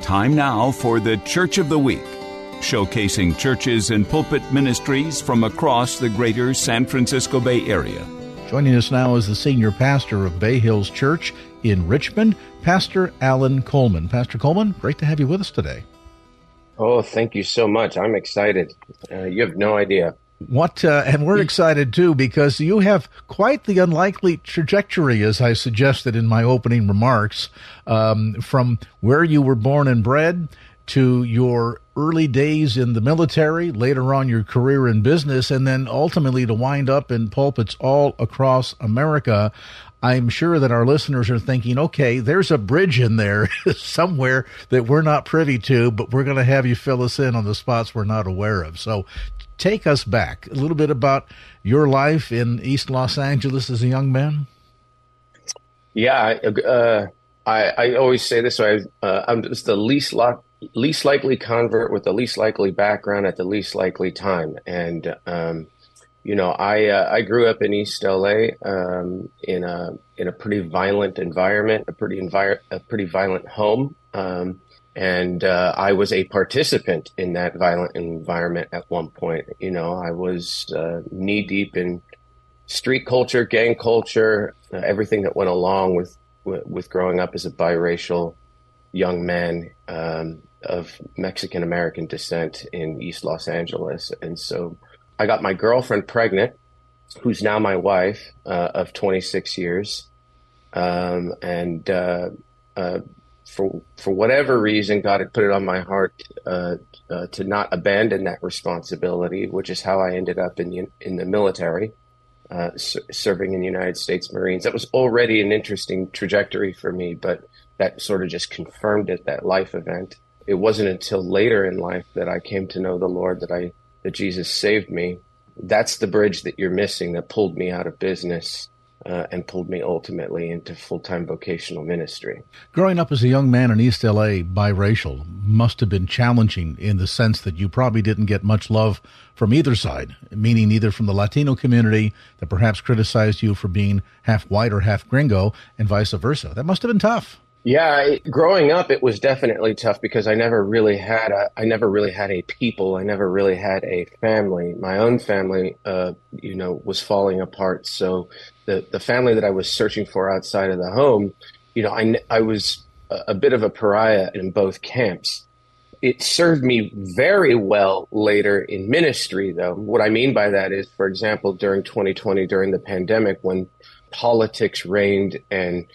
Time now for the Church of the Week, showcasing churches and pulpit ministries from across the greater San Francisco Bay Area. Joining us now is the senior pastor of Bay Hills Church in Richmond, Pastor Alan Coleman. Pastor Coleman, great to have you with us today. Oh, thank you so much. I'm excited. You have no idea. And we're excited, too, because you have quite the unlikely trajectory, as I suggested in my opening remarks, from where you were born and bred to your early days in the military, later on your career in business, and then ultimately to wind up in pulpits all across America. I'm sure that our listeners are thinking, okay, there's a bridge in there somewhere that we're not privy to, but we're going to have you fill us in on the spots we're not aware of. So take us back a little bit about your life in East Los Angeles as a young man. Yeah, I always say this. I'm just the least likely convert with the least likely background at the least likely time. And, I grew up in East L.A. In a pretty violent environment, a pretty violent home. And I was a participant in that violent environment at one point. You know, I was knee deep in street culture, gang culture, everything that went along with growing up as a biracial young man of Mexican American descent in East Los Angeles. And so I got my girlfriend pregnant, who's now my wife of 26 years, For whatever reason, God had put it on my heart to not abandon that responsibility, which is how I ended up in the military, serving in the United States Marines. That was already an interesting trajectory for me, but that sort of just confirmed it, that life event. It wasn't until later in life that I came to know the Lord, that Jesus saved me. That's the bridge that you're missing that pulled me out of business. And pulled me ultimately into full-time vocational ministry. Growing up as a young man in East L.A., biracial, must have been challenging in the sense that you probably didn't get much love from either side, meaning either from the Latino community that perhaps criticized you for being half white or half gringo and vice versa. That must have been tough. Yeah, growing up, it was definitely tough because I never really had a people. I never really had a family. My own family, was falling apart. So the family that I was searching for outside of the home, I was a bit of a pariah in both camps. It served me very well later in ministry, though. What I mean by that is, for example, during 2020, during the pandemic, when politics reigned and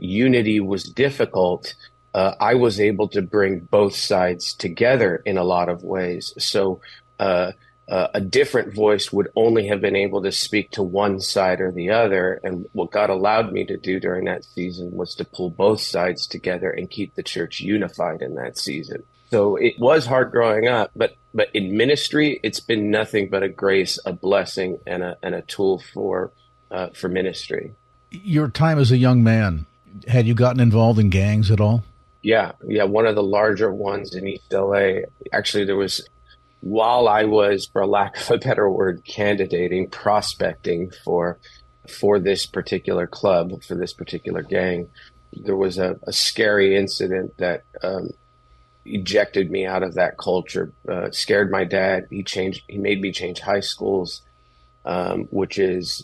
unity was difficult, I was able to bring both sides together in a lot of ways. So a different voice would only have been able to speak to one side or the other. And what God allowed me to do during that season was to pull both sides together and keep the church unified in that season. So it was hard growing up, but in ministry, it's been nothing but a grace, a blessing, and a tool for ministry. Your time as a young man, had you gotten involved in gangs at all? Yeah. One of the larger ones in East L.A. Actually, there was... While I was, for lack of a better word, prospecting for this particular club, for this particular gang, there was a scary incident that ejected me out of that culture, scared my dad. He made me change high schools, which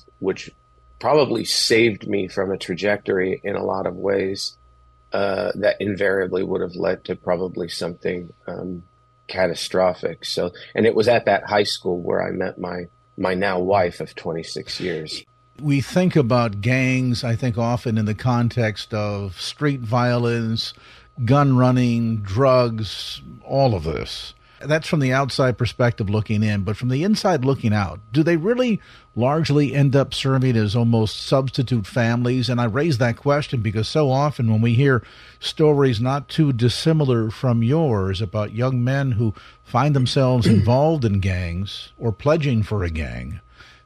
probably saved me from a trajectory in a lot of ways that invariably would have led to probably something catastrophic. So, and it was at that high school where I met my now wife of 26 years. We think about gangs, I think, often in the context of street violence, gun running, drugs, all of this. That's from the outside perspective looking in, but from the inside looking out, do they really largely end up serving as almost substitute families? And I raise that question because so often when we hear stories not too dissimilar from yours about young men who find themselves involved in gangs or pledging for a gang,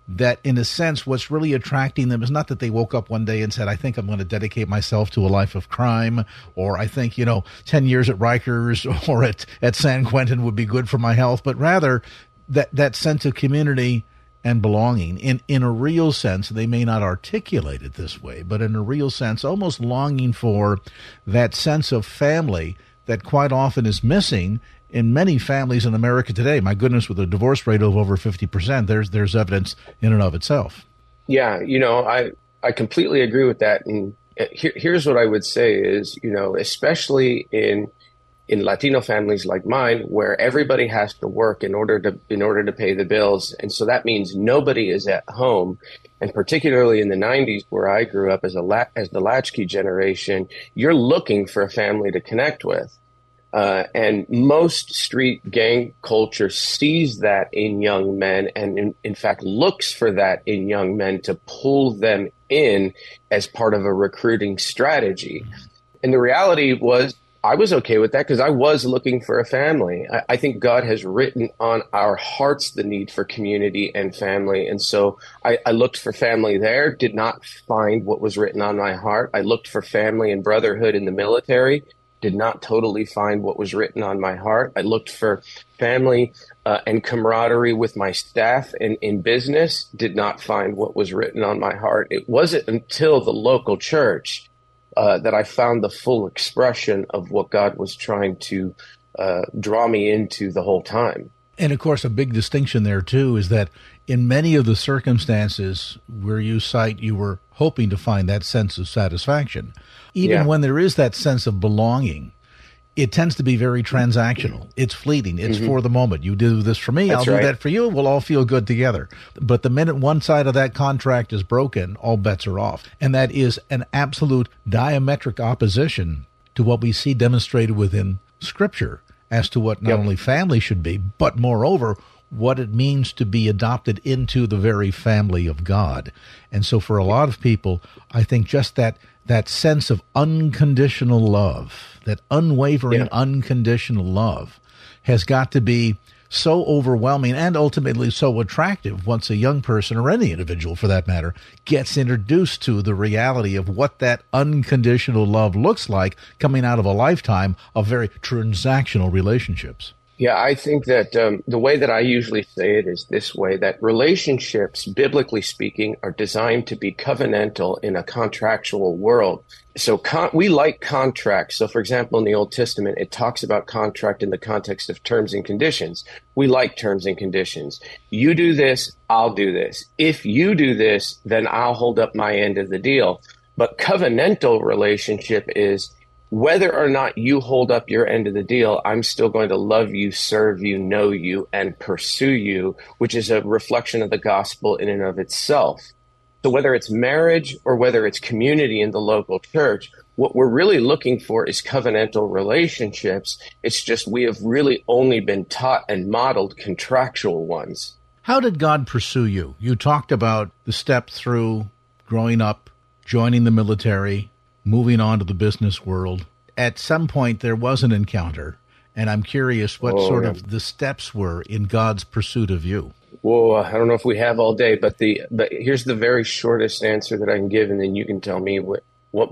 that in a sense what's really attracting them is not that they woke up one day and said, I think I'm going to dedicate myself to a life of crime, or I think, 10 years at Rikers or at San Quentin would be good for my health, but rather that sense of community and belonging. In a real sense, they may not articulate it this way, but in a real sense, almost longing for that sense of family that quite often is missing in many families in America today. My goodness, with a divorce rate of over 50%, there's evidence in and of itself. Yeah, I completely agree with that. And here's what I would say is, especially in Latino families like mine, where everybody has to work in order to pay the bills, and so that means nobody is at home. And particularly in the 90s, where I grew up as the latchkey generation, you're looking for a family to connect with. And most street gang culture sees that in young men and, in fact, looks for that in young men to pull them in as part of a recruiting strategy. And the reality was I was okay with that because I was looking for a family. I think God has written on our hearts the need for community and family. And so I looked for family there, did not find what was written on my heart. I looked for family and brotherhood in the military, did not totally find what was written on my heart. I looked for family and camaraderie with my staff and in business, did not find what was written on my heart. It wasn't until the local church that I found the full expression of what God was trying to draw me into the whole time. And of course, a big distinction there too is that in many of the circumstances where you cite, you were hoping to find that sense of satisfaction. Even when there is that sense of belonging, it tends to be very transactional. It's fleeting. It's for the moment. You do this for me, I'll do that for you, we'll all feel good together. But the minute one side of that contract is broken, all bets are off. And that is an absolute diametric opposition to what we see demonstrated within Scripture as to what not only family should be, but moreover, what it means to be adopted into the very family of God. And so for a lot of people, I think just that sense of unconditional love, that unwavering, unconditional love has got to be so overwhelming and ultimately so attractive once a young person, or any individual for that matter, gets introduced to the reality of what that unconditional love looks like coming out of a lifetime of very transactional relationships. Yeah, I think that the way that I usually say it is this way, that relationships, biblically speaking, are designed to be covenantal in a contractual world. So we like contracts. So, for example, in the Old Testament, it talks about contract in the context of terms and conditions. We like terms and conditions. You do this, I'll do this. If you do this, then I'll hold up my end of the deal. But covenantal relationship is, whether or not you hold up your end of the deal, I'm still going to love you, serve you, know you, and pursue you, which is a reflection of the gospel in and of itself. So whether it's marriage or whether it's community in the local church, what we're really looking for is covenantal relationships. It's just we have really only been taught and modeled contractual ones. How did God pursue you? You talked about the step through growing up, joining the military, moving on to the business world. At some point, there was an encounter, and I'm curious what sort of the steps were in God's pursuit of you. Well, I don't know if we have all day, but here's the very shortest answer that I can give, and then you can tell me what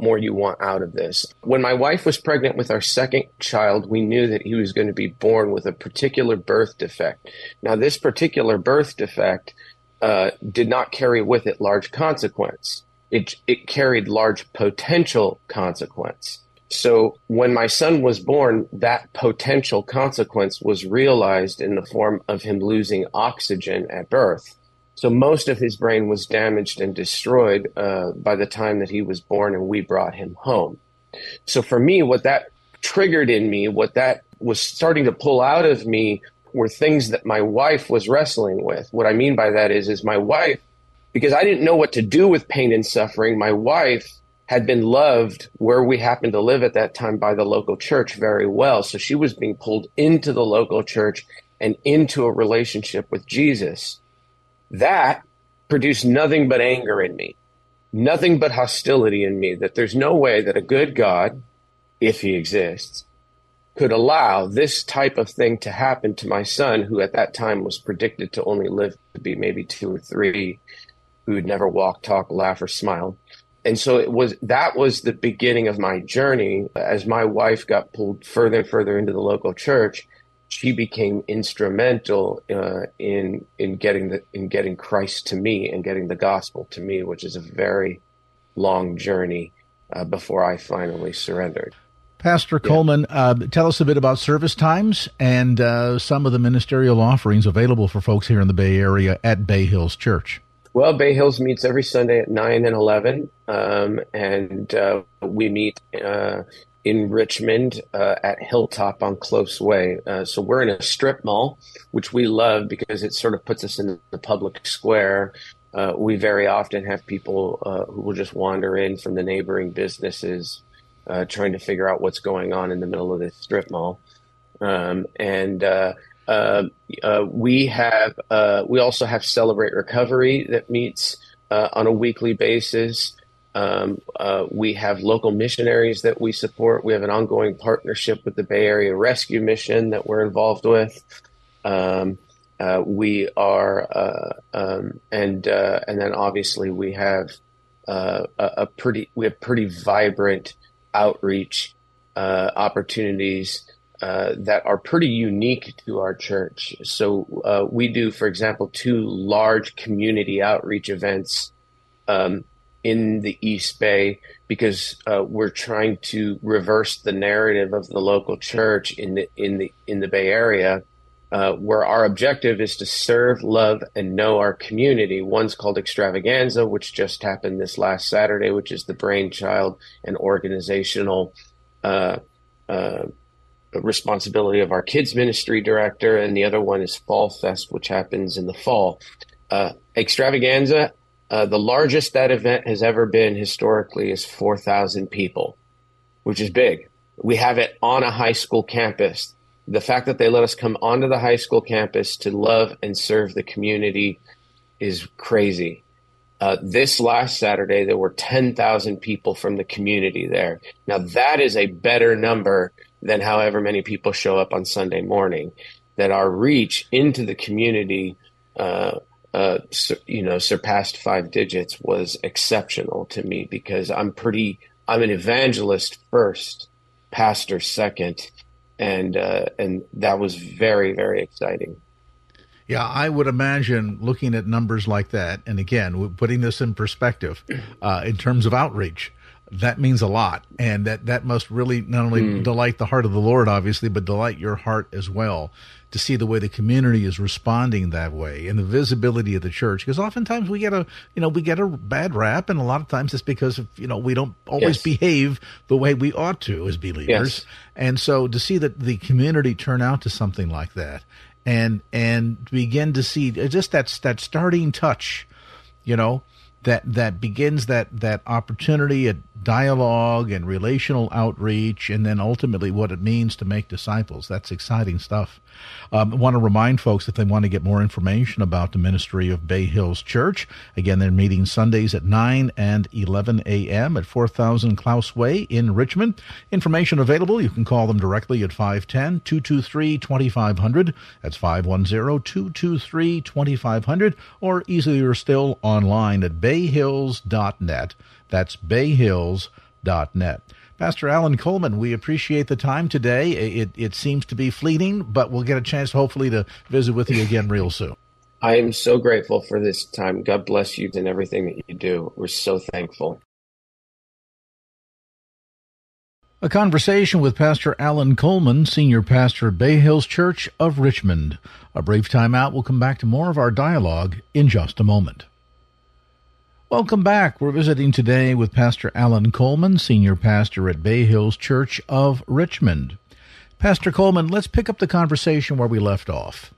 more you want out of this. When my wife was pregnant with our second child, we knew that he was going to be born with a particular birth defect. Now, this particular birth defect did not carry with it large consequence. It carried large potential consequence. So when my son was born, that potential consequence was realized in the form of him losing oxygen at birth. So most of his brain was damaged and destroyed by the time that he was born and we brought him home. So for me, what that triggered in me, what that was starting to pull out of me were things that my wife was wrestling with. What I mean by that is my wife, because I didn't know what to do with pain and suffering, my wife had been loved where we happened to live at that time by the local church very well. So she was being pulled into the local church and into a relationship with Jesus. That produced nothing but anger in me, nothing but hostility in me, that there's no way that a good God, if he exists, could allow this type of thing to happen to my son, who at that time was predicted to only live to be maybe 2 or 3, who would never walk, talk, laugh, or smile. And so that was the beginning of my journey. As my wife got pulled further and further into the local church, she became instrumental in getting Christ to me and getting the gospel to me, which is a very long journey before I finally surrendered. Pastor Coleman, tell us a bit about service times and some of the ministerial offerings available for folks here in the Bay Area at Bay Hills Church. Well, Bay Hills meets every Sunday at 9 and 11, and we meet in Richmond at Hilltop on Close Way. So we're in a strip mall, which we love because it sort of puts us in the public square. We very often have people who will just wander in from the neighboring businesses trying to figure out what's going on in the middle of this strip mall. We also have Celebrate Recovery that meets on a weekly basis. We have local missionaries that we support. We have an ongoing partnership with the Bay Area Rescue Mission that we're involved with. And then obviously we have pretty vibrant outreach opportunities that are pretty unique to our church. So we do, for example, 2 large community outreach events in the East Bay because we're trying to reverse the narrative of the local church in the Bay Area, where our objective is to serve, love, and know our community. One's called Extravaganza, which just happened this last Saturday, which is the brainchild and organizational responsibility of our kids ministry director, and the other one is Fall Fest, which happens in the fall. Extravaganza, the largest that event has ever been historically is 4,000 people, which is big. We have it on a high school campus. The fact that they let us come onto the high school campus to love and serve the community is crazy. This last Saturday, there were 10,000 people from the community there. Now, that is a better number than however many people show up on Sunday morning. That our reach into the community, surpassed 5 digits was exceptional to me because I'm an evangelist first, pastor second, and that was very, very exciting. Yeah, I would imagine looking at numbers like that, and again, putting this in perspective, in terms of outreach, that means a lot, and that must really not only delight the heart of the Lord, obviously, but delight your heart as well to see the way the community is responding that way and the visibility of the church. Because oftentimes we get a bad rap, and a lot of times it's because of, we don't always behave the way we ought to as believers. Yes. And so to see that the community turn out to something like that, and begin to see just that starting touch, that begins that opportunity at dialogue and relational outreach, and then ultimately what it means to make disciples. That's exciting stuff. I want to remind folks that they want to get more information about the ministry of Bay Hills Church. Again, they're meeting Sundays at 9 and 11 a.m. at 4000 Clouse Way in Richmond. Information available. You can call them directly at 510-223-2500. That's 510-223-2500, or easier still online at bayhills.net. That's bayhills.net. Pastor Alan Coleman, we appreciate the time today. It seems to be fleeting, but we'll get a chance, hopefully, to visit with you again real soon. I am so grateful for this time. God bless you and everything that you do. We're so thankful. A conversation with Pastor Alan Coleman, senior pastor at Bay Hills Church of Richmond. A brief time out. We'll come back to more of our dialogue in just a moment. Welcome back. We're visiting today with Pastor Alan Coleman, senior pastor at Bay Hills Church of Richmond. Pastor Coleman, let's pick up the conversation where we left off.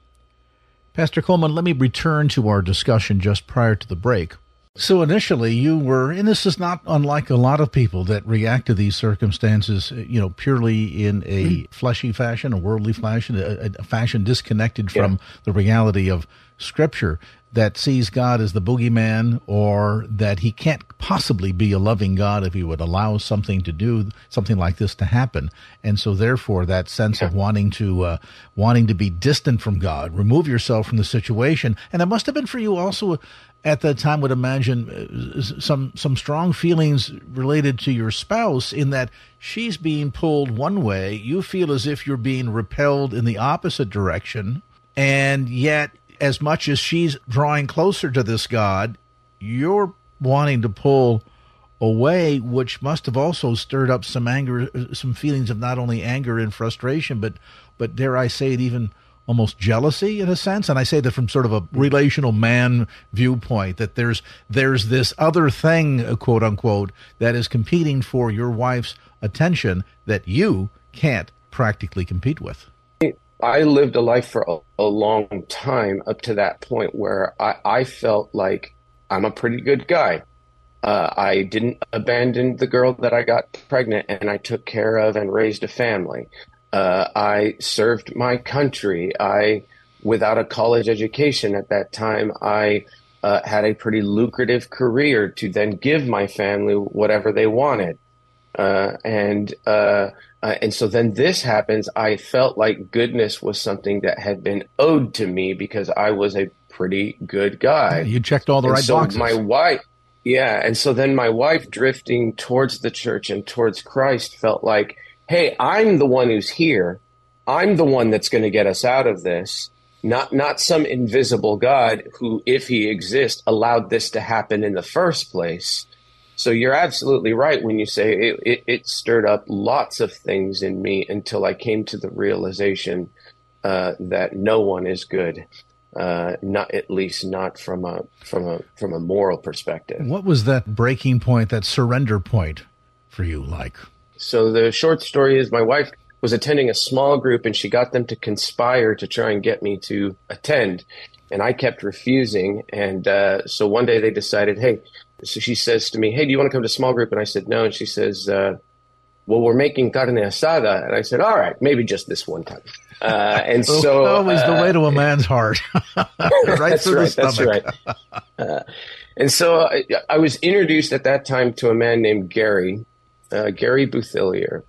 Pastor Coleman, let me return to our discussion just prior to the break So initially you were, and this is not unlike a lot of people that react to these circumstances, you know, purely in a fleshy fashion, a worldly fashion, a fashion disconnected from the reality of Scripture that sees God as the boogeyman, or that he can't possibly be a loving God if he would allow something to do, something like this to happen. And so therefore that sense of wanting to be distant from God, remove yourself from the situation. And that must have been for you also at that time, would imagine, some strong feelings related to your spouse, in that she's being pulled one way, you feel as if you're being repelled in the opposite direction, and yet as much as she's drawing closer to this God, you're wanting to pull away, which must have also stirred up some anger, some feelings of not only anger and frustration, but dare I say it, even almost jealousy in a sense. And I say that from sort of a relational man viewpoint, that there's this other thing, quote unquote, that is competing for your wife's attention that you can't practically compete with. I lived a life for a long time up to that point where I felt like I'm a pretty good guy. I didn't abandon the girl that I got pregnant and I took care of and raised a family. I served my country. Without a college education at that time, I had a pretty lucrative career to then give my family whatever they wanted. And so then this happens. I felt like goodness was something that had been owed to me because I was a pretty good guy. You checked all the right boxes. And so then my wife, drifting towards the church and towards Christ, felt like, hey, I'm the one who's here. I'm the one that's going to get us out of this, not some invisible God who, if he exists, allowed this to happen in the first place. So you're absolutely right when you say it stirred up lots of things in me until I came to the realization that no one is good, not at least not from a moral perspective. What was that breaking point, that surrender point for you like? So the short story is my wife was attending a small group and she got them to conspire to try and get me to attend. And I kept refusing. And so one day they decided, hey, so she says to me, hey, do you want to come to small group? And I said, no. And she says, well, we're making carne asada. And I said, all right, maybe just this one time. And so always the way to a man's heart. Right through the stomach. That's right. And so I was introduced at that time to a man named Gary Bouthillier.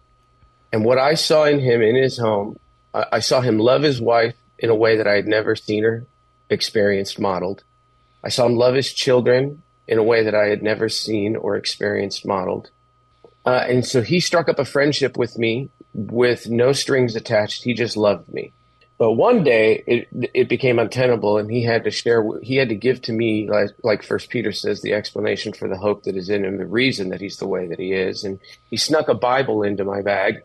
And what I saw in him in his home, I saw him love his wife in a way that I had never seen her experienced, modeled. I saw him love his children in a way that I had never seen or experienced, modeled. And so he struck up a friendship with me with no strings attached. He just loved me. But one day it became untenable, and he had to give to me, like 1 Peter says, the explanation for the hope that is in him, the reason that he's the way that he is. And he snuck a Bible into my bag.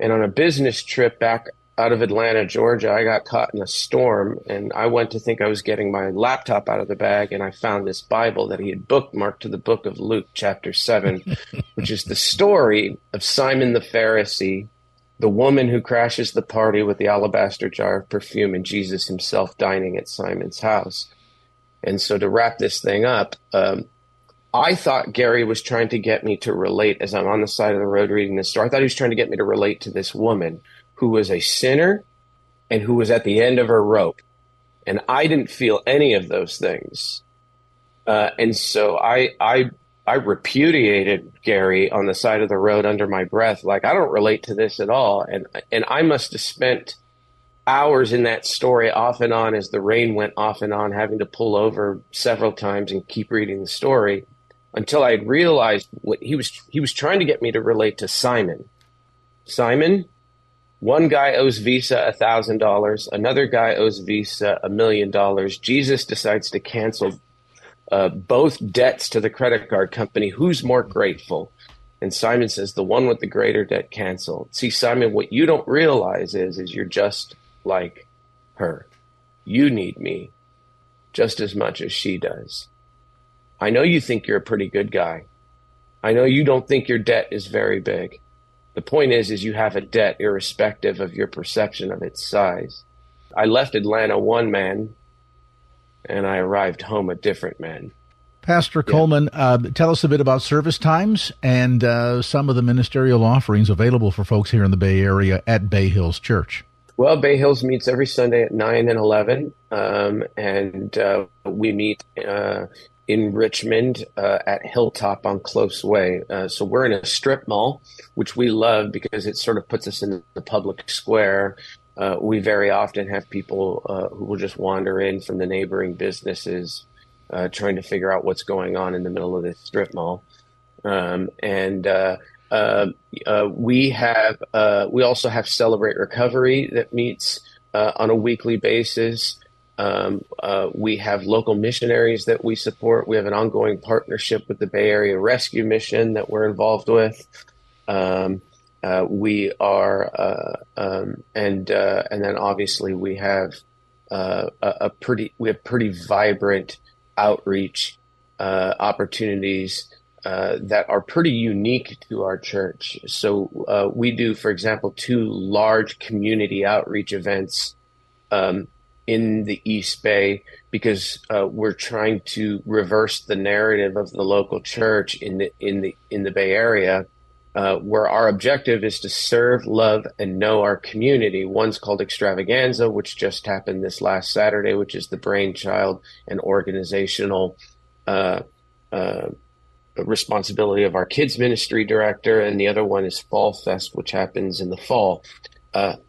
And on a business trip back out of Atlanta, Georgia, I got caught in a storm, and I went to think I was getting my laptop out of the bag, and I found this Bible that he had bookmarked to the book of Luke chapter 7, which is the story of Simon the Pharisee, the woman who crashes the party with the alabaster jar of perfume, and Jesus himself dining at Simon's house. And so to wrap this thing up, I thought Gary was trying to get me to relate, as I'm on the side of the road reading this story. I thought he was trying to get me to relate to this woman who was a sinner and who was at the end of her rope. And I didn't feel any of those things. And so I repudiated Gary on the side of the road under my breath, like, I don't relate to this at all. And I must have spent hours in that story off and on as the rain went off and on, having to pull over several times and keep reading the story until I had realized what he was trying to get me to relate to Simon. Simon, one guy owes Visa $1,000. Another guy owes Visa $1 million. Jesus decides to cancel both debts to the credit card company. Who's more grateful? And Simon says, the one with the greater debt canceled. See, Simon, what you don't realize is you're just like her. You need me just as much as she does. I know you think you're a pretty good guy. I know you don't think your debt is very big. The point is you have a debt irrespective of your perception of its size. I left Atlanta one man, and I arrived home a different man. Pastor Coleman, tell us a bit about service times and some of the ministerial offerings available for folks here in the Bay Area at Bay Hills Church. Well, Bay Hills meets every Sunday at 9 and 11, and we meet in Richmond at Hilltop on Close Way. So we're in a strip mall, which we love because it sort of puts us in the public square. We very often have people who will just wander in from the neighboring businesses trying to figure out what's going on in the middle of this strip mall. We also have Celebrate Recovery that meets on a weekly basis. We have local missionaries that we support. We have an ongoing partnership with the Bay Area Rescue Mission that we're involved with. And then obviously we have pretty vibrant outreach opportunities that are pretty unique to our church. So we do, for example, 2 large community outreach events in the East Bay because we're trying to reverse the narrative of the local church in the Bay Area, where our objective is to serve, love, and know our community. One's called Extravaganza, which just happened this last Saturday, which is the brainchild and organizational responsibility of our kids ministry director, and the other one is Fall Fest, which happens in the fall.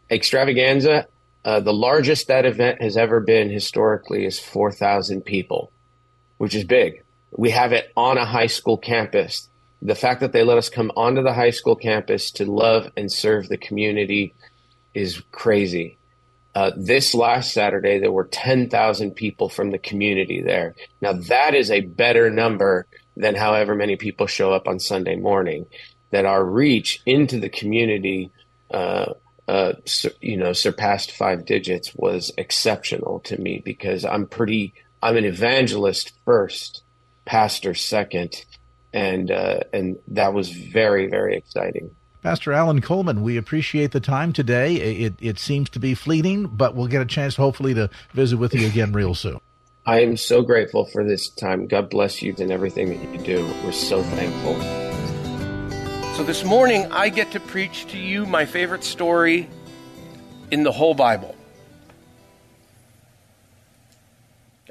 Extravaganza, the largest that event has ever been historically is 4,000 people, which is big. We have it on a high school campus. The fact that they let us come onto the high school campus to love and serve the community is crazy. This last Saturday, there were 10,000 people from the community there. Now, that is a better number than however many people show up on Sunday morning. That our reach into the community, surpassed 5 digits was exceptional to me because I'm an evangelist first, pastor second, and that was very, very exciting. Pastor Alan Coleman, we appreciate the time today. It seems to be fleeting, but we'll get a chance hopefully to visit with you again real soon. I am so grateful for this time. God bless you and everything that you do. We're so thankful. So this morning, I get to preach to you my favorite story in the whole Bible.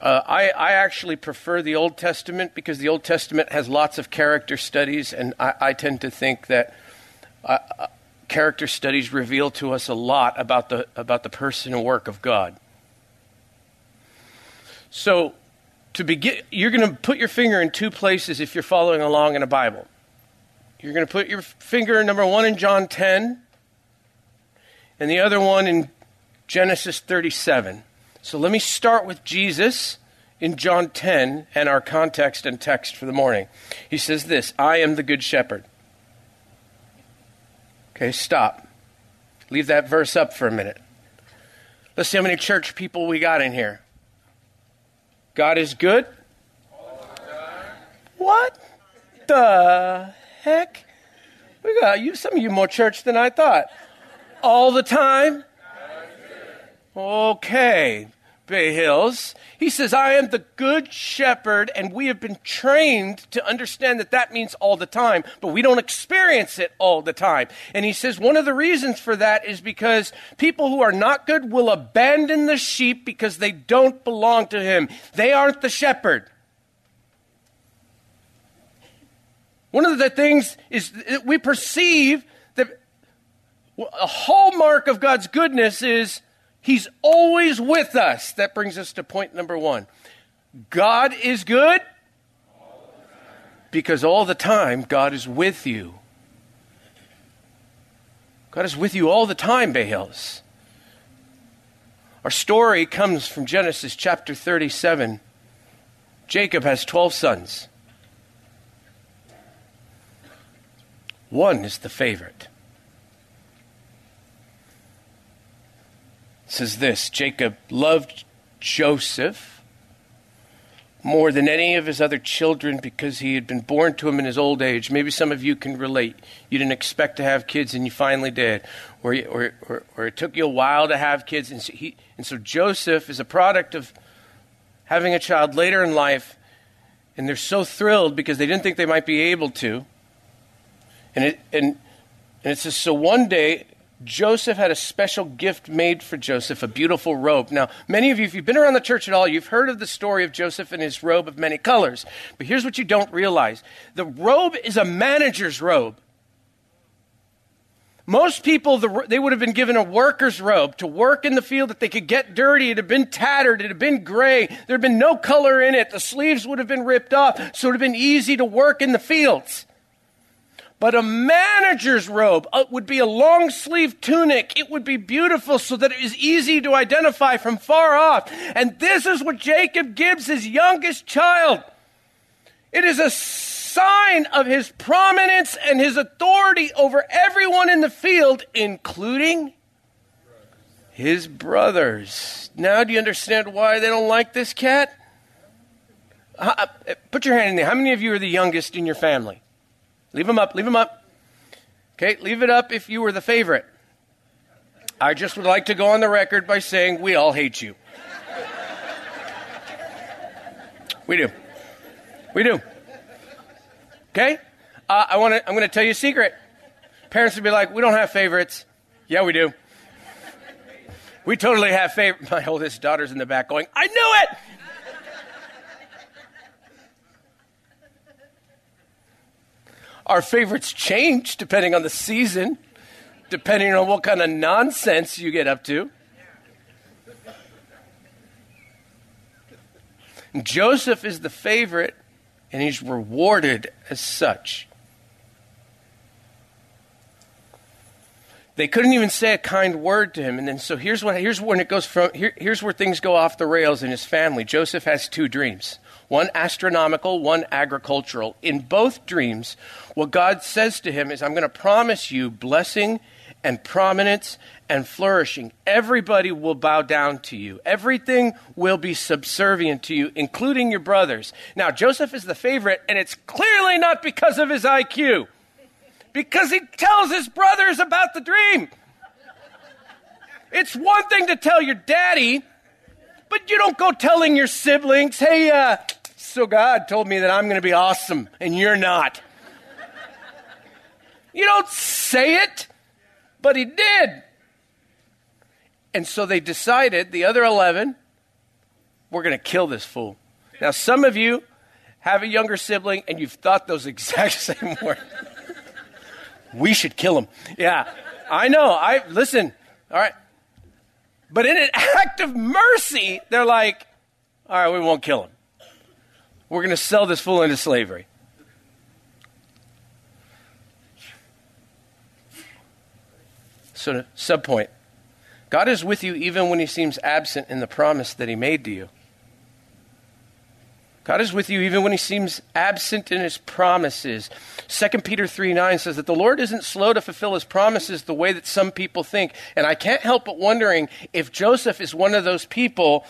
I actually prefer the Old Testament because the Old Testament has lots of character studies, and I tend to think that character studies reveal to us a lot about the person and work of God. So to begin, you're going to put your finger in 2 places if you're following along in a Bible. You're going to put your finger, number 1, in John 10, and the other one in Genesis 37. So let me start with Jesus in John 10 and our context and text for the morning. He says this, I am the good shepherd. Okay, stop. Leave that verse up for a minute. Let's see how many church people we got in here. God is good? What the heck? We got you. Some of you more church than I thought. All the time? Okay, Bay Hills. He says, I am the good shepherd, and we have been trained to understand that means all the time, but we don't experience it all the time. And he says one of the reasons for that is because people who are not good will abandon the sheep because they don't belong to him. They aren't the shepherd. One of the things is that we perceive that a hallmark of God's goodness is he's always with us. That brings us to point number 1. God is good because all the time God is with you. God is with you all the time, Bay Hills. Our story comes from Genesis chapter 37. Jacob has 12 sons. One is the favorite. Says this, Jacob loved Joseph more than any of his other children because he had been born to him in his old age. Maybe some of you can relate. You didn't expect to have kids and you finally did. Or it took you a while to have kids. And so Joseph is a product of having a child later in life. And they're so thrilled because they didn't think they might be able to. And it says, so one day, Joseph had a special gift made for Joseph, a beautiful robe. Now, many of you, if you've been around the church at all, you've heard of the story of Joseph and his robe of many colors. But here's what you don't realize. The robe is a manager's robe. Most people, they would have been given a worker's robe to work in the field that they could get dirty. It had been tattered. It had been gray. There had been no color in it. The sleeves would have been ripped off, so it would have been easy to work in the fields. But a manager's robe would be a long sleeve tunic. It would be beautiful so that it was easy to identify from far off. And this is what Jacob gives his youngest child. It is a sign of his prominence and his authority over everyone in the field, including his brothers. Now do you understand why they don't like this cat? Put your hand in there. How many of you are the youngest in your family? Leave them up, leave them up. Okay, leave it up if you were the favorite. I just would like to go on the record by saying we all hate you. We do. We do. Okay? I'm going to tell you a secret. Parents would be like, we don't have favorites. Yeah, we do. We totally have favorites. My oldest daughter's in the back going, I knew it! Our favorites change depending on the season, depending on what kind of nonsense you get up to. And Joseph is the favorite, and he's rewarded as such. They couldn't even say a kind word to him. And then so here's where things go off the rails in his family. Joseph has two dreams. One astronomical, one agricultural. In both dreams, what God says to him is, I'm going to promise you blessing and prominence and flourishing. Everybody will bow down to you. Everything will be subservient to you, including your brothers. Now, Joseph is the favorite, and it's clearly not because of his IQ, because he tells his brothers about the dream. It's one thing to tell your daddy, but you don't go telling your siblings, hey, so God told me that I'm going to be awesome and you're not. You don't say it, but he did. And so they decided, the other 11, we're going to kill this fool. Now, some of you have a younger sibling and you've thought those exact same words. We should kill him. Yeah, I know. Listen, all right. But in an act of mercy, they're like, all right, we won't kill him. We're going to sell this fool into slavery. So, subpoint. God is with you even when he seems absent in the promise that he made to you. God is with you even when he seems absent in his promises. 2 Peter 3:9 says that the Lord isn't slow to fulfill his promises the way that some people think. And I can't help but wondering if Joseph is one of those people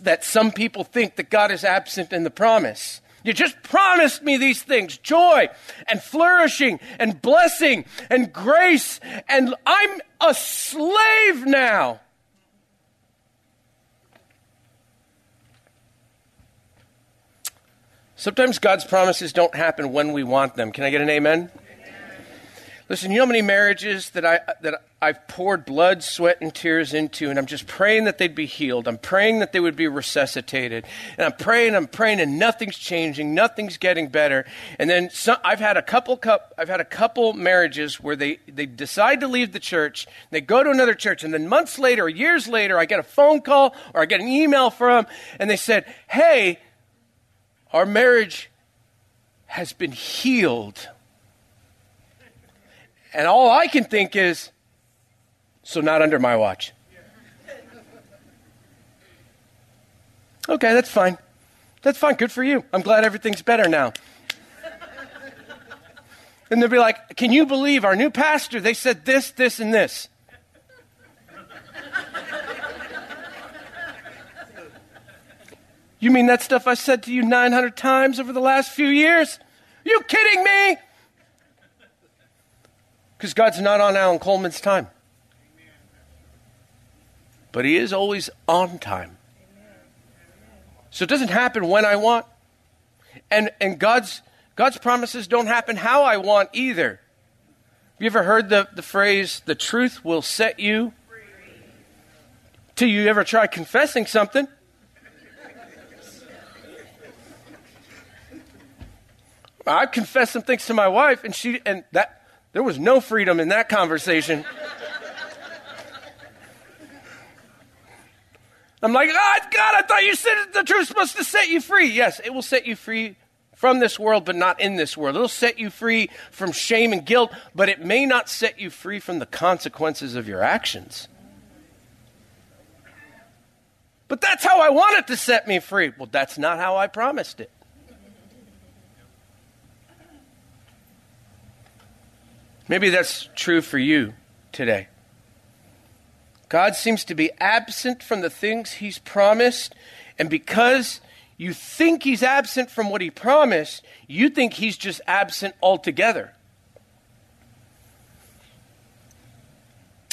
that some people think that God is absent in the promise. You just promised me these things, joy and flourishing and blessing and grace, and I'm a slave now. Sometimes God's promises don't happen when we want them. Can I get an amen? Amen. Listen, you know how many marriages that I've poured blood, sweat, and tears into, and I'm just praying that they'd be healed. I'm praying that they would be resuscitated. And I'm praying, and nothing's changing, nothing's getting better. And then I've had a couple marriages where they decide to leave the church, they go to another church, and then months later or years later, I get a phone call or I get an email from them, and they said, hey, our marriage has been healed. And all I can think is, so not under my watch. Okay, that's fine. That's fine. Good for you. I'm glad everything's better now. And they'll be like, can you believe our new pastor? They said this, this, and this. You mean that stuff I said to you 900 times over the last few years? Are you kidding me? Because God's not on Alan Coleman's time. But he is always on time. So it doesn't happen when I want. And God's promises don't happen how I want either. Have you ever heard the phrase, the truth will set you free? Till you ever try confessing something. I've confessed some things to my wife, and there was no freedom in that conversation. I'm like, oh, God, I thought you said the truth's supposed to set you free. Yes, it will set you free from this world, but not in this world. It'll set you free from shame and guilt, but it may not set you free from the consequences of your actions. But that's how I want it to set me free. Well, that's not how I promised it. Maybe that's true for you today. God seems to be absent from the things he's promised, and because you think he's absent from what he promised, you think he's just absent altogether.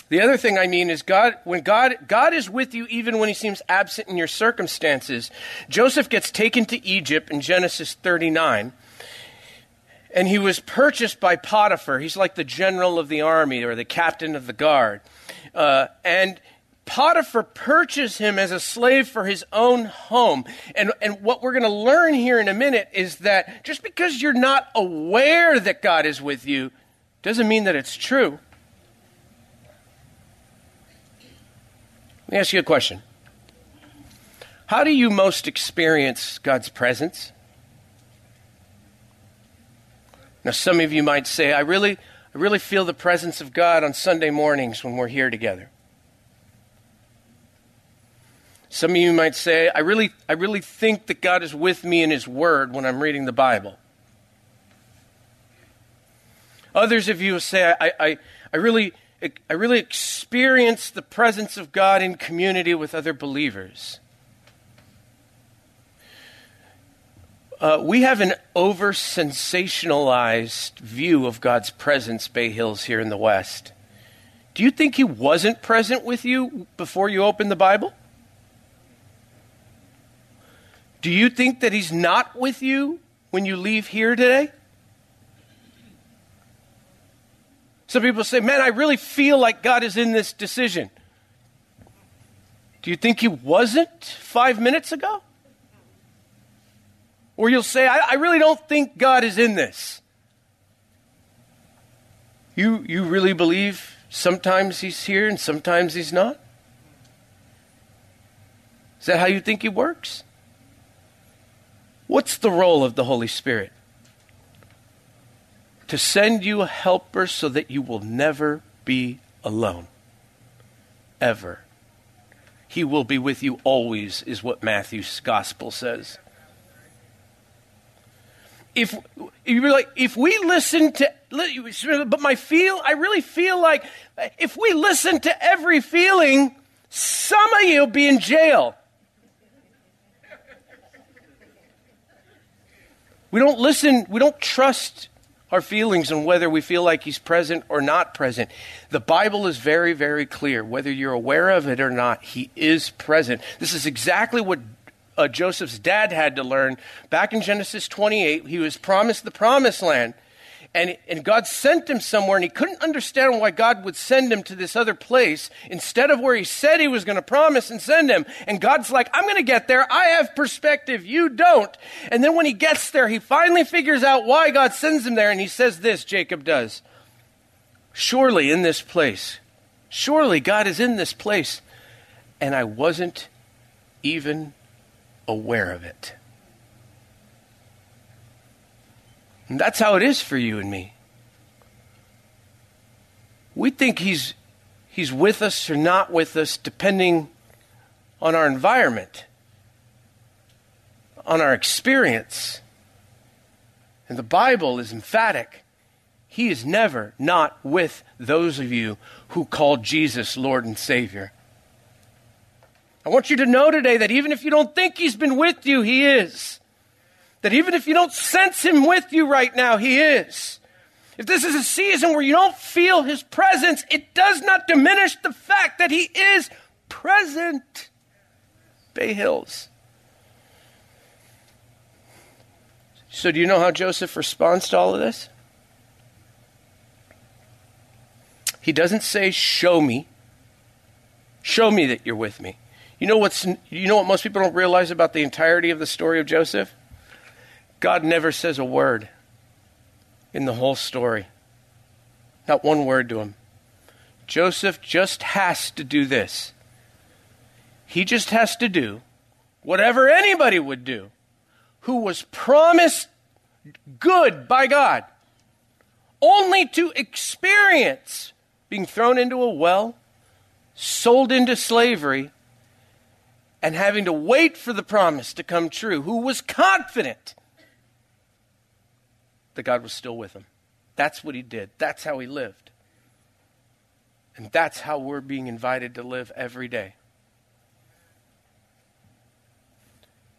The other thing I mean is God is with you even when he seems absent in your circumstances. Joseph gets taken to Egypt in Genesis 39, and he was purchased by Potiphar. He's like the general of the army or the captain of the guard. And Potiphar purchased him as a slave for his own home. And what we're going to learn here in a minute is that just because you're not aware that God is with you doesn't mean that it's true. Let me ask you a question. How do you most experience God's presence? Now, some of you might say, I really feel the presence of God on Sunday mornings when we're here together. Some of you might say, I really think that God is with me in his word when I'm reading the Bible. Others of you will say, I really experience the presence of God in community with other believers. We have an over-sensationalized view of God's presence, Bay Hills, here in the West. Do you think he wasn't present with you before you opened the Bible? Do you think that he's not with you when you leave here today? Some people say, man, I really feel like God is in this decision. Do you think he wasn't 5 minutes ago? Or you'll say, I really don't think God is in this. You really believe sometimes he's here and sometimes he's not? Is that how you think he works? What's the role of the Holy Spirit? To send you a helper so that you will never be alone. Ever. He will be with you always, is what Matthew's gospel says. If we listen to, but I really feel like, if we listen to every feeling, some of you will be in jail. We don't listen, we don't trust our feelings on whether we feel like he's present or not present. The Bible is very, very clear. Whether you're aware of it or not, he is present. This is exactly what Joseph's dad had to learn. Back in Genesis 28, he was promised the promised land, and God sent him somewhere, and he couldn't understand why God would send him to this other place instead of where he said he was going to promise and send him. And God's like, I'm going to get there. I have perspective. You don't. And then when he gets there, he finally figures out why God sends him there, and he says this, Jacob does. Surely God is in this place. And I wasn't even aware of it. And that's how it is for you and me. We think he's with us or not with us depending on our environment, on our experience. And the Bible is emphatic. He is never not with those of you who call Jesus Lord and Savior. I want you to know today that even if you don't think he's been with you, he is. That even if you don't sense him with you right now, he is. If this is a season where you don't feel his presence, it does not diminish the fact that he is present. Bay Hills. So do you know how Joseph responds to all of this? He doesn't say, show me. Show me that you're with me. You know what most people don't realize about the entirety of the story of Joseph? God never says a word in the whole story. Not one word to him. Joseph just has to do this. He just has to do whatever anybody would do who was promised good by God, only to experience being thrown into a well, sold into slavery, and having to wait for the promise to come true, who was confident that God was still with him. That's what he did. That's how he lived. And that's how we're being invited to live every day.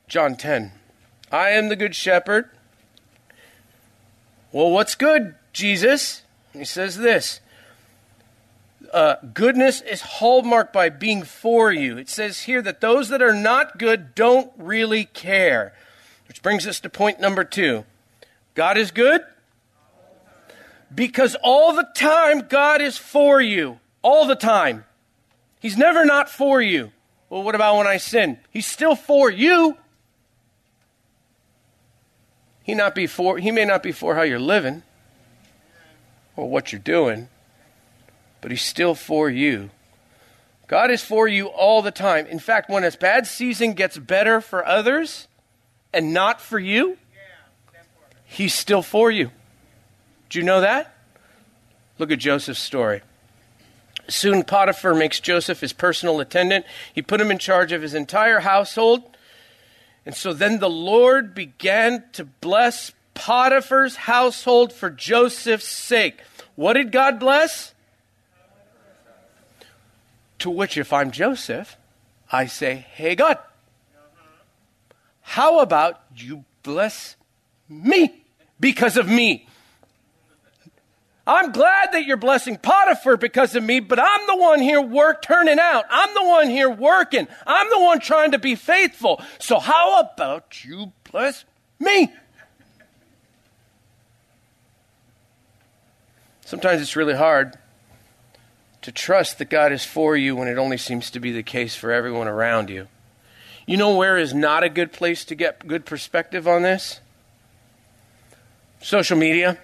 John 10. I am the good shepherd. Well, what's good, Jesus? He says this. Goodness is hallmarked by being for you. It says here that those that are not good don't really care. Which brings us to point number 2. God is good because all the time God is for you. All the time. He's never not for you. Well, what about when I sin? He's still for you. He may not be for how you're living or what you're doing, but he's still for you. God is for you all the time. In fact, when a bad season gets better for others and not for you, he's still for you. Do you know that? Look at Joseph's story. Soon Potiphar makes Joseph his personal attendant. He put him in charge of his entire household. And so then the Lord began to bless Potiphar's household for Joseph's sake. What did God bless? To which, if I'm Joseph, I say, hey, God, how about you bless me because of me? I'm glad that you're blessing Potiphar because of me, but I'm the one here turning out. I'm the one here working. I'm the one trying to be faithful. So how about you bless me? Sometimes it's really hard to trust that God is for you when it only seems to be the case for everyone around you. You know where is not a good place to get good perspective on this? Social media.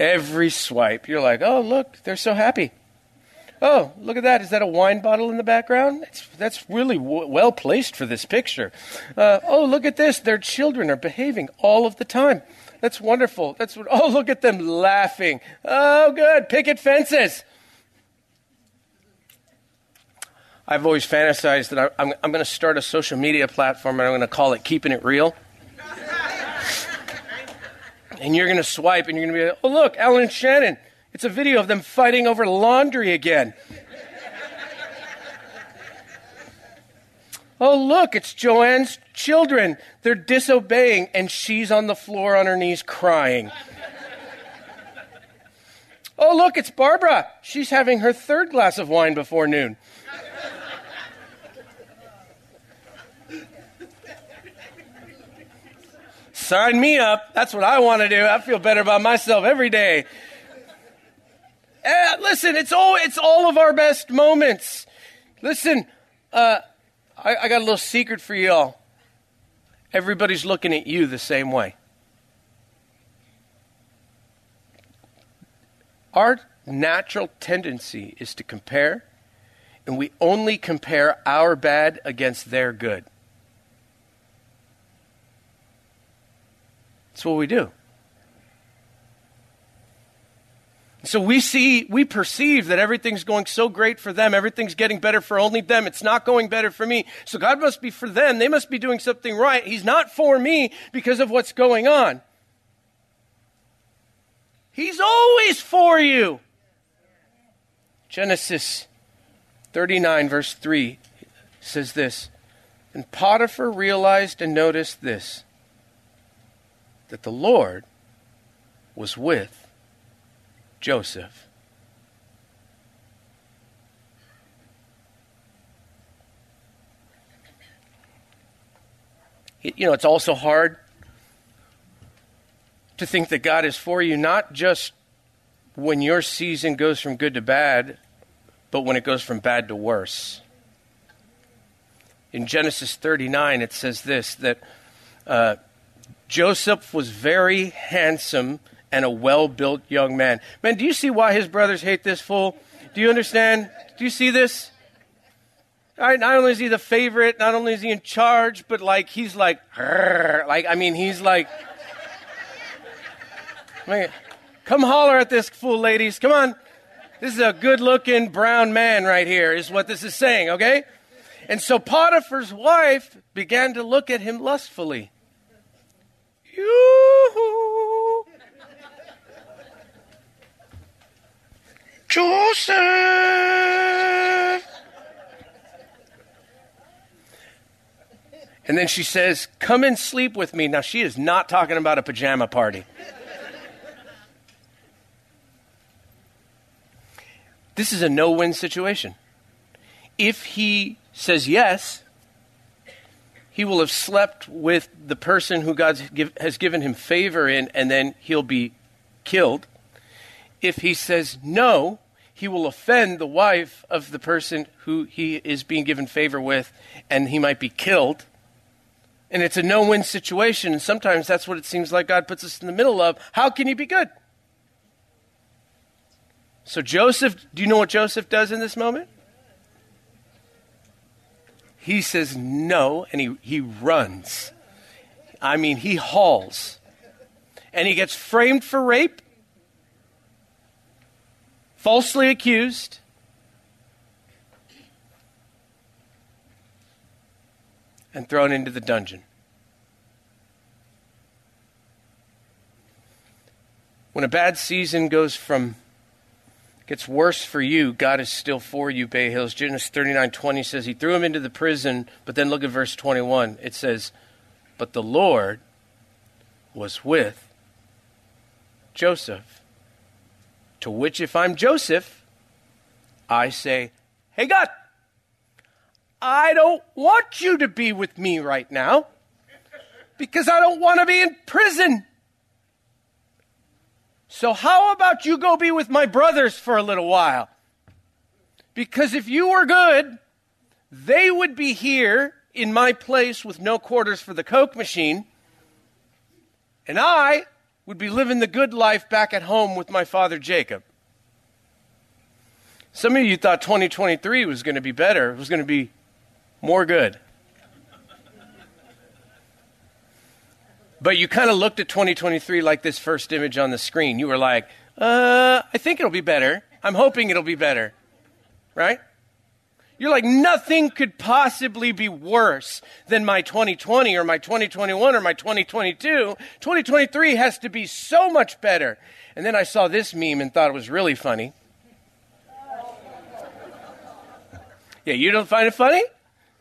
Every swipe, you're like, oh, look, they're so happy. Oh, look at that. Is that a wine bottle in the background? That's really well placed for this picture. Oh, look at this. Their children are behaving all of the time. That's wonderful. Oh, look at them laughing. Oh, good. Picket fences. I've always fantasized that I'm going to start a social media platform and I'm going to call it Keeping It Real. And you're going to swipe and you're going to be like, oh, look, Alan and Shannon. It's a video of them fighting over laundry again. Oh, look, it's Joanne's children. They're disobeying, and she's on the floor on her knees crying. Oh, look, it's Barbara. She's having her third glass of wine before noon. Sign me up. That's what I want to do. I feel better about myself every day. Listen, it's all of our best moments. Listen, I got a little secret for y'all. Everybody's looking at you the same way. Our natural tendency is to compare, and we only compare our bad against their good. That's what we do. So we perceive that everything's going so great for them. Everything's getting better for only them. It's not going better for me. So God must be for them. They must be doing something right. He's not for me because of what's going on. He's always for you. Genesis 39 verse 3 says this. And Potiphar realized and noticed this, that the Lord was with Joseph. you know, it's also hard to think that God is for you, not just when your season goes from good to bad, but when it goes from bad to worse. In Genesis 39, it says this, that Joseph was very handsome and a well-built young man. Man, do you see why his brothers hate this fool? Do you understand? Do you see this? All right, not only is he the favorite, not only is he in charge, but like he's like, come holler at this fool, ladies. Come on. This is a good-looking brown man right here is what this is saying, okay? And so Potiphar's wife began to look at him lustfully. Yoo-hoo. Joseph! And then she says, come and sleep with me. Now, she is not talking about a pajama party. This is a no-win situation. If he says yes, he will have slept with the person who God has given him favor in, and then he'll be killed. If he says no, he will offend the wife of the person who he is being given favor with, and he might be killed. And it's a no-win situation, and sometimes that's what it seems like God puts us in the middle of. How can you be good? So Joseph, do you know what Joseph does in this moment? He says no, and he runs. I mean, he hauls. And he gets framed for rape, falsely accused. And thrown into the dungeon. When a bad season gets worse for you, God is still for you, Bay Hills. Genesis 39:20 says he threw him into the prison, but then look at verse 21. It says, but the Lord was with Joseph, to which if I'm Joseph, I say, hey, God, I don't want you to be with me right now because I don't want to be in prison. So how about you go be with my brothers for a little while? Because if you were good, they would be here in my place with no quarters for the Coke machine. And I would be living the good life back at home with my father Jacob. Some of you thought 2023 was going to be better. It was going to be more good. But you kind of looked at 2023 like this first image on the screen. You were like, I think it'll be better. I'm hoping it'll be better. Right? You're like, nothing could possibly be worse than my 2020 or my 2021 or my 2022. 2023 has to be so much better. And then I saw this meme and thought it was really funny. Yeah, you don't find it funny?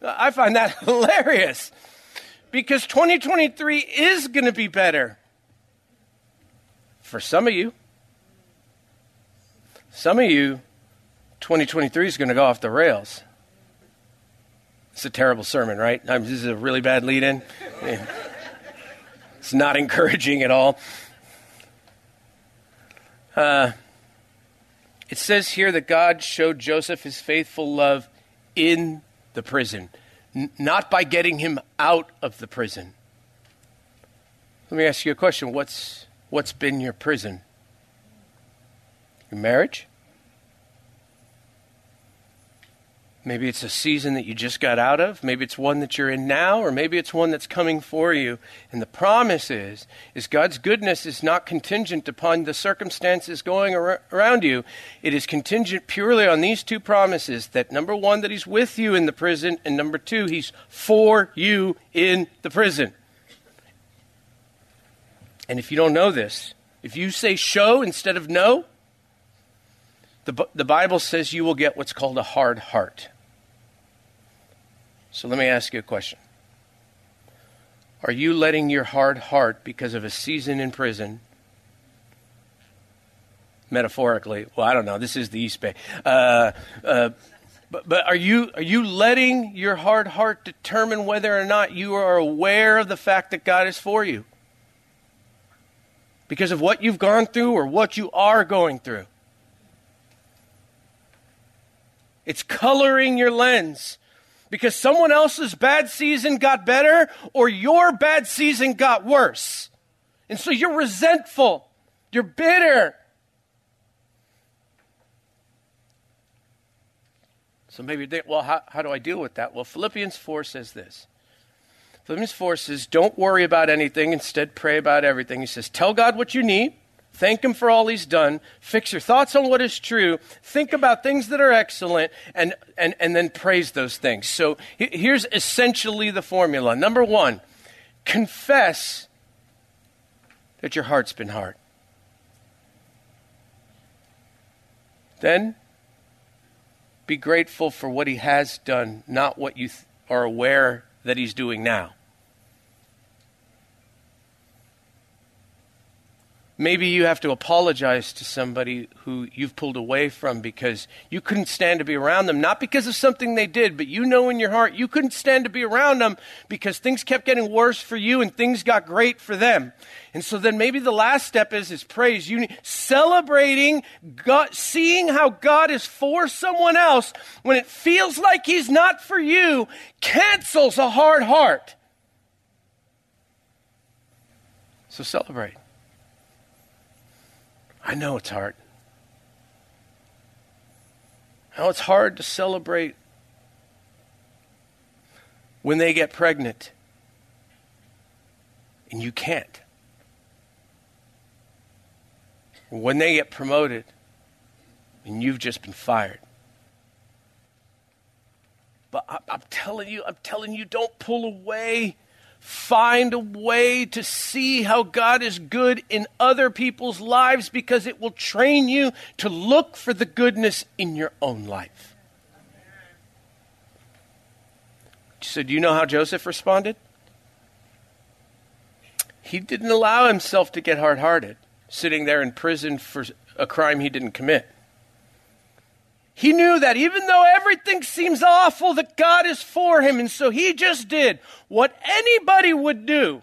I find that hilarious. Because 2023 is going to be better for some of you. Some of you, 2023 is going to go off the rails. It's a terrible sermon, right? This is a really bad lead-in. It's not encouraging at all. It says here that God showed Joseph his faithful love in the prison. Not by getting him out of the prison. Let me ask you a question. What's been your prison? Your marriage? Maybe it's a season that you just got out of. Maybe it's one that you're in now, or maybe it's one that's coming for you. And the promise is God's goodness is not contingent upon the circumstances going around you. It is contingent purely on these two promises, that number one, that he's with you in the prison, and number two, he's for you in the prison. And if you don't know this, if you say show instead of no, the Bible says you will get what's called a hard heart. So let me ask you a question. Are you letting your hard heart, because of a season in prison, metaphorically, well, I don't know, this is the East Bay, But are you letting your hard heart determine whether or not you are aware of the fact that God is for you? Because of what you've gone through or what you are going through. It's coloring your lens because someone else's bad season got better or your bad season got worse. And so you're resentful. You're bitter. So maybe you think, well, how do I deal with that? Well, Philippians 4 says this. Philippians 4 says, don't worry about anything. Instead, pray about everything. He says, tell God what you need. Thank him for all he's done. Fix your thoughts on what is true. Think about things that are excellent and then praise those things. So here's essentially the formula. Number one, confess that your heart's been hard. Then, be grateful for what he has done, not what you are aware that he's doing now. Maybe you have to apologize to somebody who you've pulled away from because you couldn't stand to be around them, not because of something they did, but you know in your heart you couldn't stand to be around them because things kept getting worse for you and things got great for them. And so then maybe the last step is praise. You need, celebrating God, seeing how God is for someone else when it feels like he's not for you cancels a hard heart. So celebrate. I know it's hard. I know it's hard to celebrate when they get pregnant and you can't. When they get promoted and you've just been fired. But I'm telling you, don't pull away. Find a way to see how God is good in other people's lives because it will train you to look for the goodness in your own life. So do you know how Joseph responded? He didn't allow himself to get hard-hearted, sitting there in prison for a crime he didn't commit. He knew that even though everything seems awful, that God is for him. And so he just did what anybody would do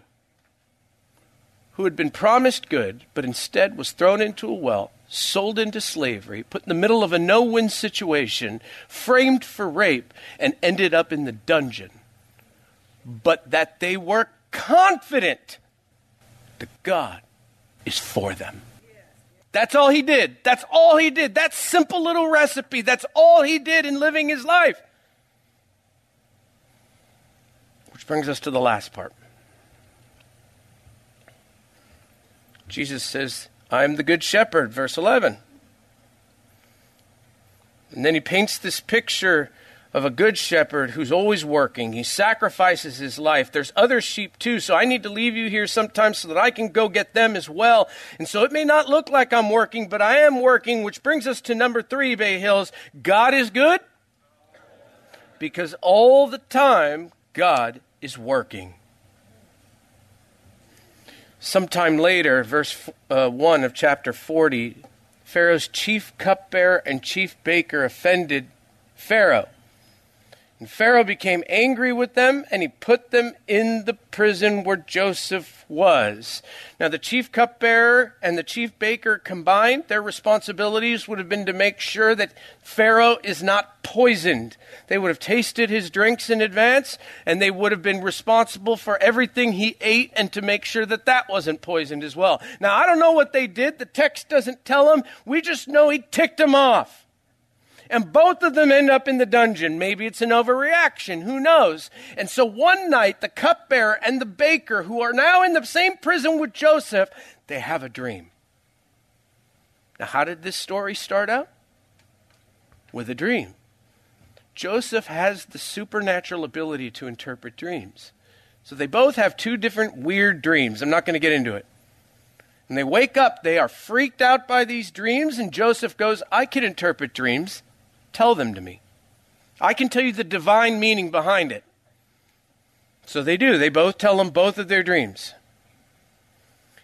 who had been promised good, but instead was thrown into a well, sold into slavery, put in the middle of a no-win situation, framed for rape, and ended up in the dungeon. But that they were confident that God is for them. That's all he did. That's all he did. That simple little recipe. That's all he did in living his life. Which brings us to the last part. Jesus says, I am the good shepherd, verse 11. And then he paints this picture of a good shepherd who's always working. He sacrifices his life. There's other sheep too, so I need to leave you here sometimes so that I can go get them as well. And so it may not look like I'm working, but I am working, which brings us to number 3, Bay Hills. God is good because all the time God is working. Sometime later, verse 1 of chapter 40, Pharaoh's chief cupbearer and chief baker offended Pharaoh. And Pharaoh became angry with them, and he put them in the prison where Joseph was. Now, the chief cupbearer and the chief baker combined, their responsibilities would have been to make sure that Pharaoh is not poisoned. They would have tasted his drinks in advance, and they would have been responsible for everything he ate and to make sure that that wasn't poisoned as well. Now, I don't know what they did. The text doesn't tell them. We just know he ticked them off. And both of them end up in the dungeon. Maybe it's an overreaction. Who knows? And so one night, the cupbearer and the baker, who are now in the same prison with Joseph, they have a dream. Now, how did this story start out? With a dream. Joseph has the supernatural ability to interpret dreams. So they both have two different weird dreams. I'm not going to get into it. And they wake up. They are freaked out by these dreams. And Joseph goes, I can interpret dreams. Tell them to me. I can tell you the divine meaning behind it. So they do. They both tell him both of their dreams.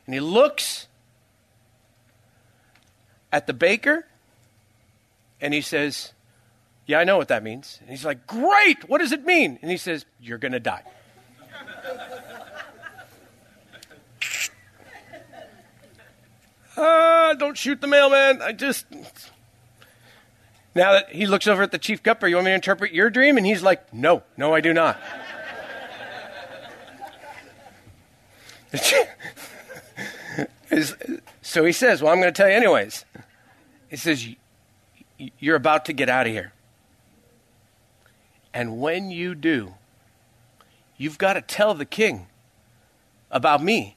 And he looks at the baker and he says, yeah, I know what that means. And he's like, great, what does it mean? And he says, you're going to die. Don't shoot the mailman. Now that he looks over at the chief cupbearer, you want me to interpret your dream? And he's like, no, I do not. So he says, well, I'm going to tell you anyways. He says, you're about to get out of here. And when you do, you've got to tell the king about me,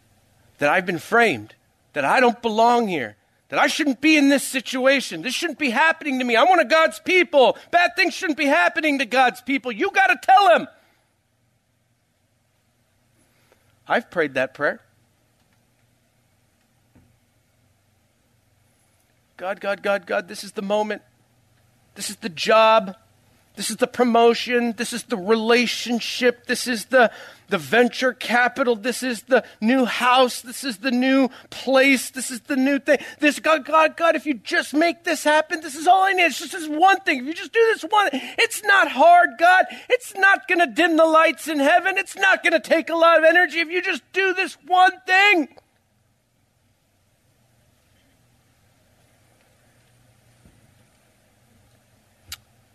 that I've been framed, that I don't belong here, that I shouldn't be in this situation. This shouldn't be happening to me. I'm one of God's people. Bad things shouldn't be happening to God's people. You got to tell him. I've prayed that prayer. God, this is the moment. This is the job. This is the promotion. This is the relationship. This is the venture capital. This is the new house. This is the new place. This is the new thing. God, if you just make this happen, this is all I need. It's just this one thing. If you just do this one, it's not hard, God. It's not going to dim the lights in heaven. It's not going to take a lot of energy. If you just do this one thing.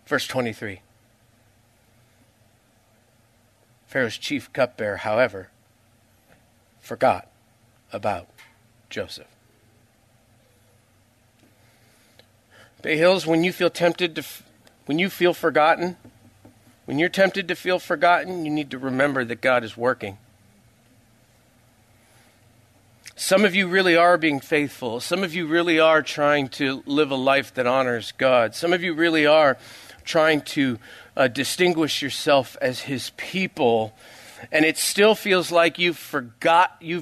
Verse 23, Pharaoh's chief cupbearer, however, forgot about Joseph. Bay Hills, when you feel forgotten, when you're tempted to feel forgotten, you need to remember that God is working. Some of you really are being faithful. Some of you really are trying to live a life that honors God. Some of you really are trying to distinguish yourself as his people, and it still feels like you've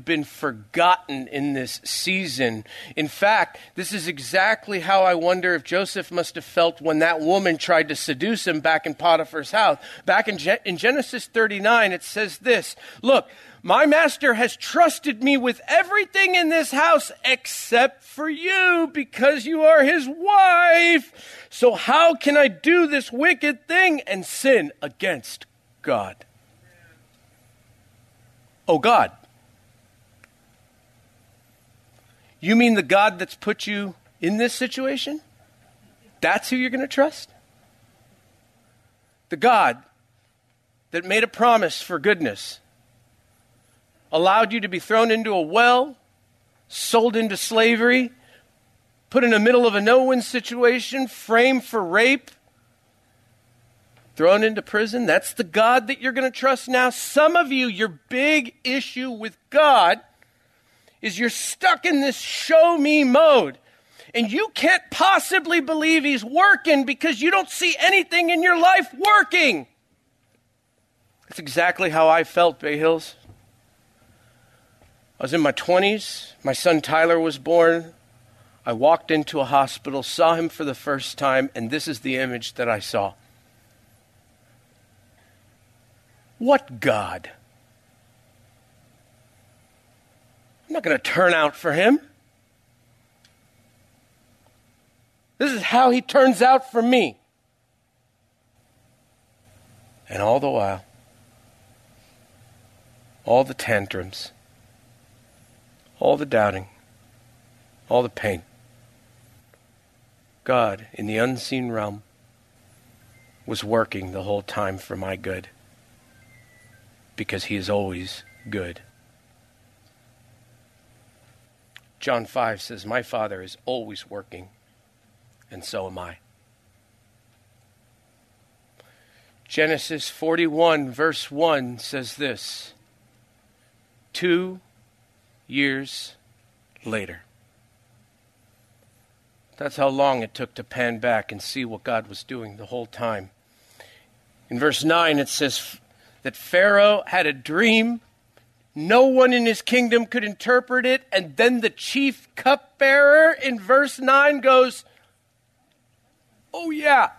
been forgotten in this season. In fact, this is exactly how I wonder if Joseph must have felt when that woman tried to seduce him back in Potiphar's house. Back in Genesis 39, it says this, look, my master has trusted me with everything in this house except for you, because you are his wife. So how can I do this wicked thing and sin against God? Oh, God. You mean the God that's put you in this situation? That's who you're going to trust? The God that made a promise for goodness, allowed you to be thrown into a well, sold into slavery, put in the middle of a no-win situation, framed for rape, thrown into prison. That's the God that you're going to trust now. Some of you, your big issue with God is you're stuck in this show me mode. And you can't possibly believe he's working because you don't see anything in your life working. That's exactly how I felt, Bay Hills. I was in my 20s. My son Tyler was born. I walked into a hospital, saw him for the first time, and this is the image that I saw. What God? I'm not going to turn out for him. This is how he turns out for me. And all the while, all the tantrums, all the doubting, all the pain, God, in the unseen realm, was working the whole time for my good, because he is always good. John 5 says, my Father is always working, and so am I. Genesis 41, verse 1 says this, 2 years later. That's how long it took to pan back and see what God was doing the whole time. In verse 9, it says that Pharaoh had a dream. No one in his kingdom could interpret it. And then the chief cupbearer in verse 9 goes, oh yeah.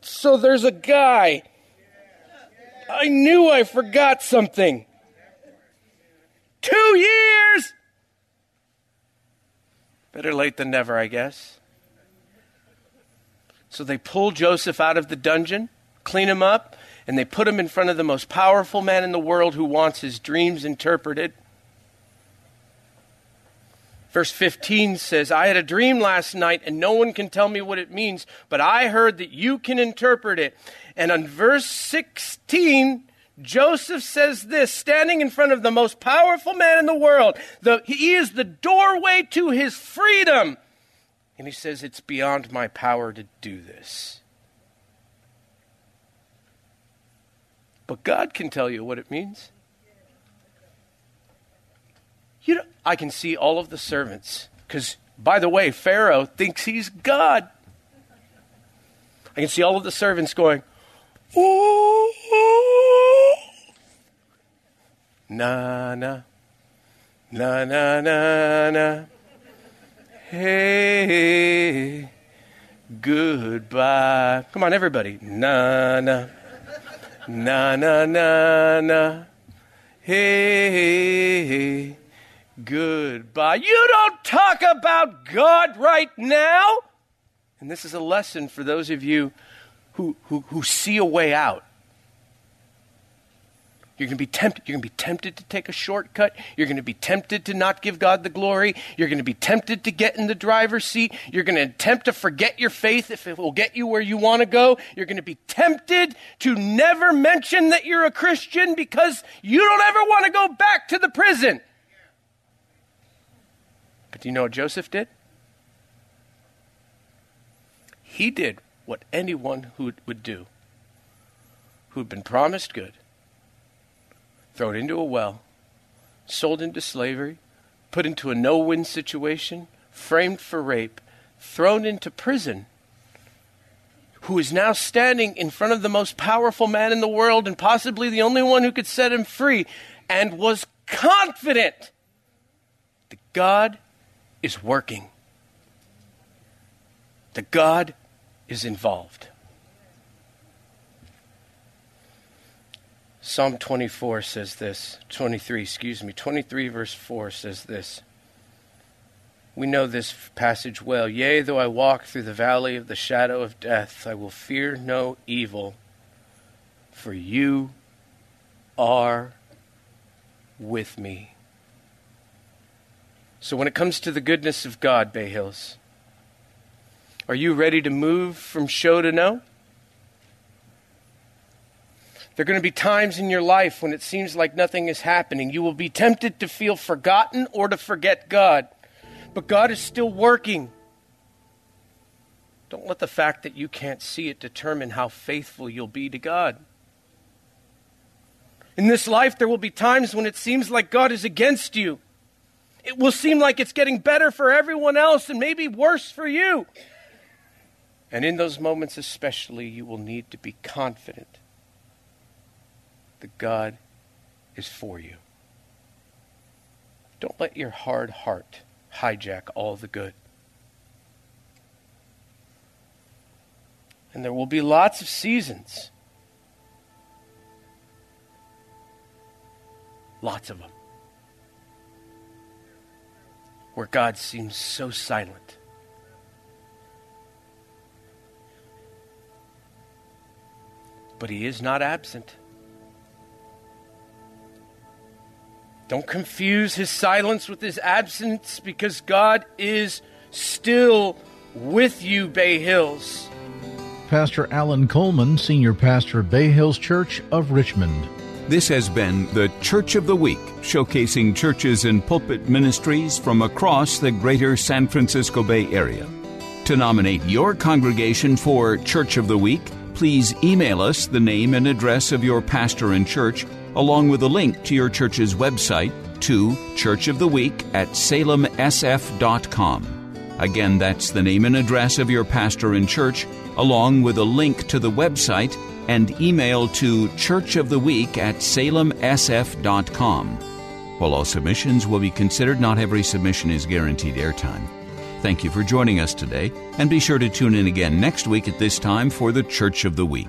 So there's a guy. I knew I forgot something. 2 years! Better late than never, I guess. So they pull Joseph out of the dungeon, clean him up, and they put him in front of the most powerful man in the world who wants his dreams interpreted. Verse 15 says, I had a dream last night and no one can tell me what it means, but I heard that you can interpret it. And on verse 16, Joseph says this, standing in front of the most powerful man in the world. He is the doorway to his freedom. And he says, it's beyond my power to do this. But God can tell you what it means. I can see all of the servants. Because, by the way, Pharaoh thinks he's God. I can see all of the servants going, ooh, ooh. Na, na, na, na, na, na. Hey, goodbye. Come on, everybody. Na, na, na, na, na, na. Hey. Goodbye. You don't talk about God right now. And this is a lesson for those of you who see a way out. You're going to be tempted. You're going to be tempted to take a shortcut. You're going to be tempted to not give God the glory. You're going to be tempted to get in the driver's seat. You're going to attempt to forget your faith if it will get you where you want to go. You're going to be tempted to never mention that you're a Christian because you don't ever want to go back to the prison. But do you know what Joseph did? He did what anyone who would do, who'd been promised good, thrown into a well, sold into slavery, put into a no-win situation, framed for rape, thrown into prison, who is now standing in front of the most powerful man in the world and possibly the only one who could set him free, and was confident that God is working. That God is involved. Psalm 24 says this. 23 verse 4 says this. We know this passage well. Yea, though I walk through the valley of the shadow of death, I will fear no evil, for you are with me. So when it comes to the goodness of God, Bay Hills, are you ready to move from show to know? There are going to be times in your life when it seems like nothing is happening. You will be tempted to feel forgotten or to forget God. But God is still working. Don't let the fact that you can't see it determine how faithful you'll be to God. In this life, there will be times when it seems like God is against you. It will seem like it's getting better for everyone else and maybe worse for you. And in those moments especially, you will need to be confident that God is for you. Don't let your hard heart hijack all the good. And there will be lots of seasons. Lots of them. Where God seems so silent. But he is not absent. Don't confuse his silence with his absence, because God is still with you, Bay Hills. Pastor Alan Coleman, Senior Pastor of Bay Hills Church of Richmond. This has been the Church of the Week, showcasing churches and pulpit ministries from across the greater San Francisco Bay Area. To nominate your congregation for Church of the Week, please email us the name and address of your pastor and church, along with a link to your church's website, to churchoftheweek@salemsf.com. Again, that's the name and address of your pastor and church, along with a link to the website, and email to churchoftheweek@salemsf.com. While all submissions will be considered, not every submission is guaranteed airtime. Thank you for joining us today, and be sure to tune in again next week at this time for the Church of the Week.